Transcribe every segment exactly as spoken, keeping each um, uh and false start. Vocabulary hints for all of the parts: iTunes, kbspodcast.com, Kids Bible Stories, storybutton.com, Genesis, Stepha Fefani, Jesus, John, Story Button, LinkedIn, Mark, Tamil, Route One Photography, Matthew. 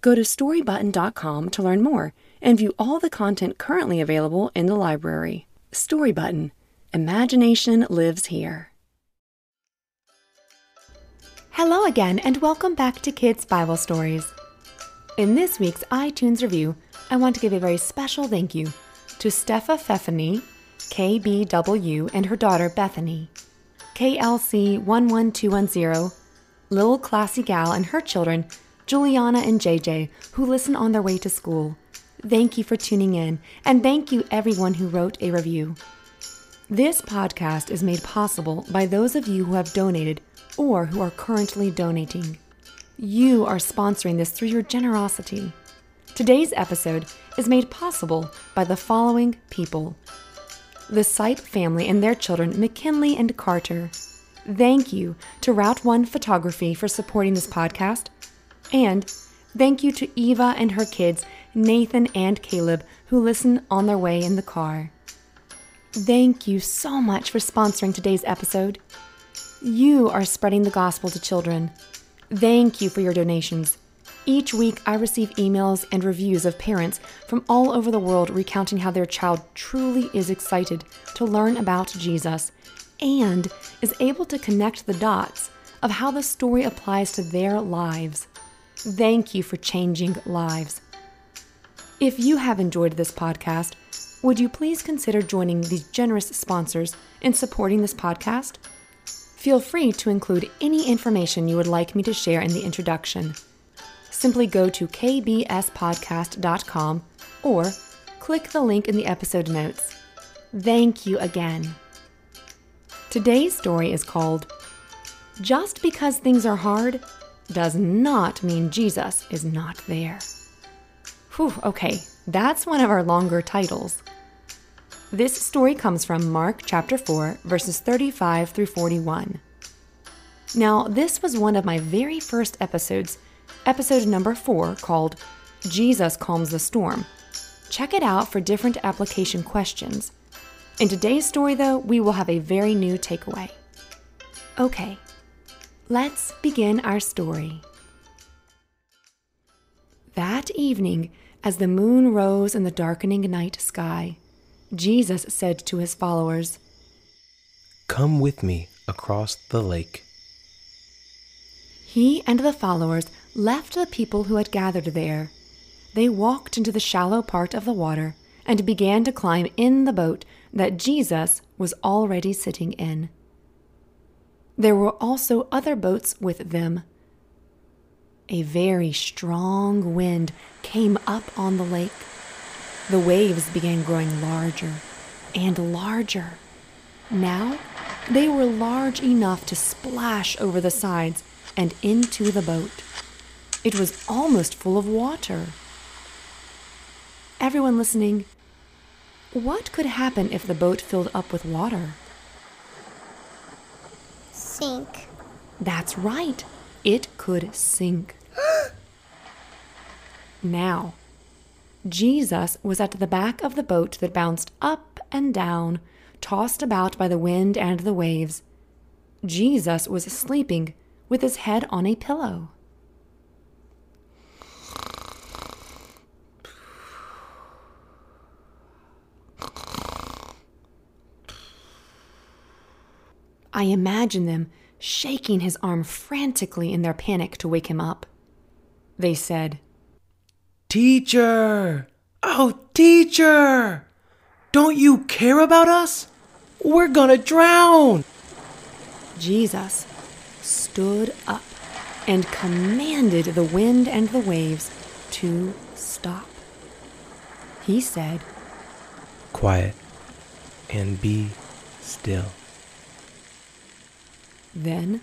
Go to story button dot com to learn more and view all the content currently available in the library. Story Button. Imagination lives here. Hello again, and welcome back to Kids Bible Stories. In this week's iTunes review, I want to give a very special thank you to Stepha Fefani, K B W, and her daughter Bethany, K L C one one two one zero, Little Classy Gal and her children, Juliana and J J, who listen on their way to school. Thank you for tuning in, and thank you everyone who wrote a review. This podcast is made possible by those of you who have donated or who are currently donating. You are sponsoring this through your generosity. Today's episode is made possible by the following people. The Sipe family and their children, McKinley and Carter. Thank you to Route One Photography for supporting this podcast. And thank you to Eva and her kids, Nathan and Caleb, who listen on their way in the car. Thank you so much for sponsoring today's episode. You are spreading the gospel to children. Thank you for your donations. Each week, I receive emails and reviews of parents from all over the world recounting how their child truly is excited to learn about Jesus and is able to connect the dots of how the story applies to their lives. Thank you for changing lives. If you have enjoyed this podcast, would you please consider joining these generous sponsors in supporting this podcast? Feel free to include any information you would like me to share in the introduction. Simply go to k b s podcast dot com or click the link in the episode notes. Thank you again. Today's story is called Just Because Things Are Hard Does Not Mean Jesus Is Not There. Whew, okay, that's one of our longer titles. This story comes from Mark chapter four, verses thirty-five through forty-one. Now, this was one of my very first episodes, episode number four, called Jesus Calms the Storm. Check it out for different application questions. In today's story, though, we will have a very new takeaway. Okay, let's begin our story. That evening, as the moon rose in the darkening night sky, Jesus said to his followers, "Come with me across the lake." He and the followers left the people who had gathered there. They walked into the shallow part of the water and began to climb in the boat that Jesus was already sitting in. There were also other boats with them. A very strong wind came up on the lake. The waves began growing larger and larger. Now, they were large enough to splash over the sides and into the boat. It was almost full of water. Everyone listening, what could happen if the boat filled up with water? Sink. That's right. It could sink. Now, Jesus was at the back of the boat that bounced up and down, tossed about by the wind and the waves. Jesus was sleeping with his head on a pillow. I imagine them shaking his arm frantically in their panic to wake him up. They said, "Teacher! Oh, teacher! Don't you care about us? We're gonna drown!" Jesus stood up and commanded the wind and the waves to stop. He said, "Quiet and be still." Then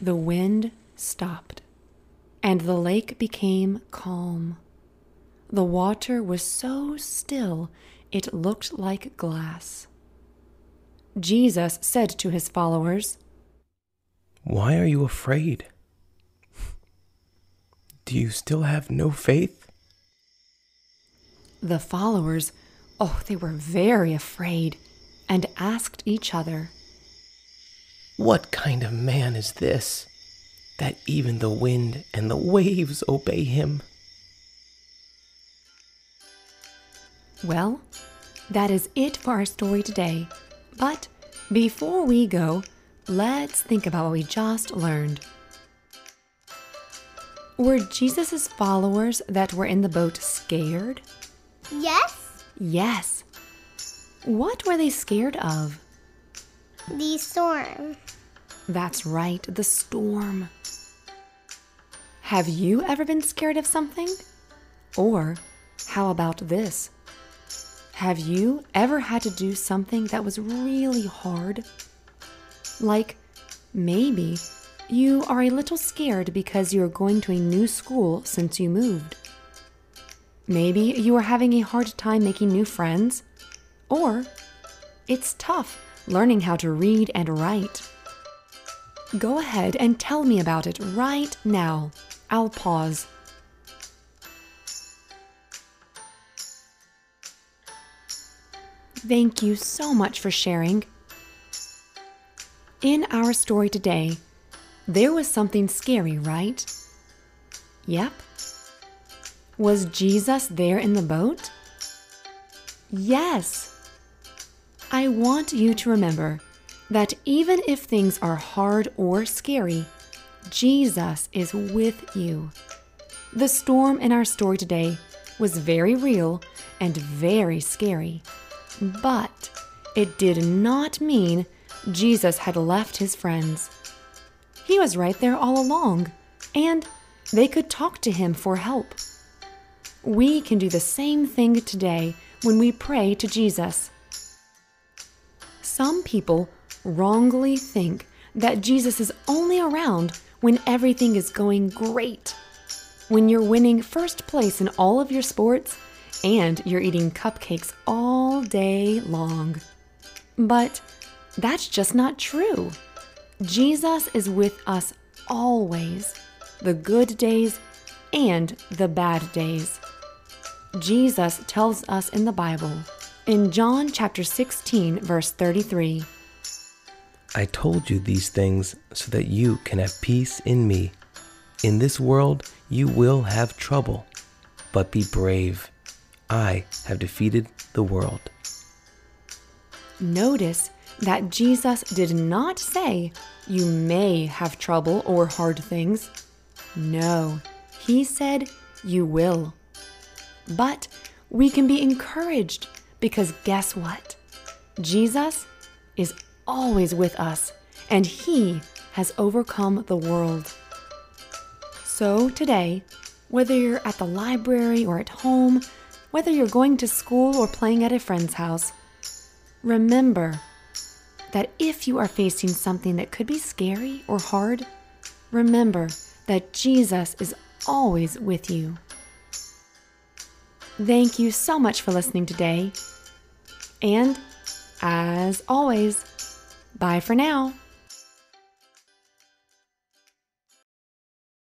the wind stopped and the lake became calm. The water was so still it looked like glass. Jesus said to his followers, "Why are you afraid? Do you still have no faith?" The followers, oh, they were very afraid, and asked each other, "What kind of man is this, that even the wind and the waves obey him?" Well, that is it for our story today. But before we go, let's think about what we just learned. Were Jesus' followers that were in the boat scared? Yes. Yes. What were they scared of? The storm. That's right, the storm. Have you ever been scared of something? Or how about this? Have you ever had to do something that was really hard? Like, maybe you are a little scared because you are going to a new school since you moved. Maybe you are having a hard time making new friends. Or it's tough learning how to read and write. Go ahead and tell me about it right now. I'll pause. Thank you so much for sharing. In our story today, there was something scary, right? Yep. Was Jesus there in the boat? Yes. I want you to remember that even if things are hard or scary, Jesus is with you. The storm in our story today was very real and very scary. But it did not mean Jesus had left his friends. He was right there all along, and they could talk to him for help. We can do the same thing today when we pray to Jesus. Some people wrongly think that Jesus is only around when everything is going great, when you're winning first place in all of your sports, and you're eating cupcakes all day long. But that's just not true. Jesus is with us always, the good days and the bad days. Jesus tells us in the Bible, in John chapter sixteen, verse thirty-three, "I told you these things so that you can have peace in me. In this world you will have trouble, but be brave. I have defeated the world." Notice that Jesus did not say, "You may have trouble or hard things." No, he said, "You will." But we can be encouraged because guess what? Jesus is always with us and he has overcome the world. So today, whether you're at the library or at home, whether you're going to school or playing at a friend's house, remember that if you are facing something that could be scary or hard, remember that Jesus is always with you. Thank you so much for listening today. And as always, bye for now.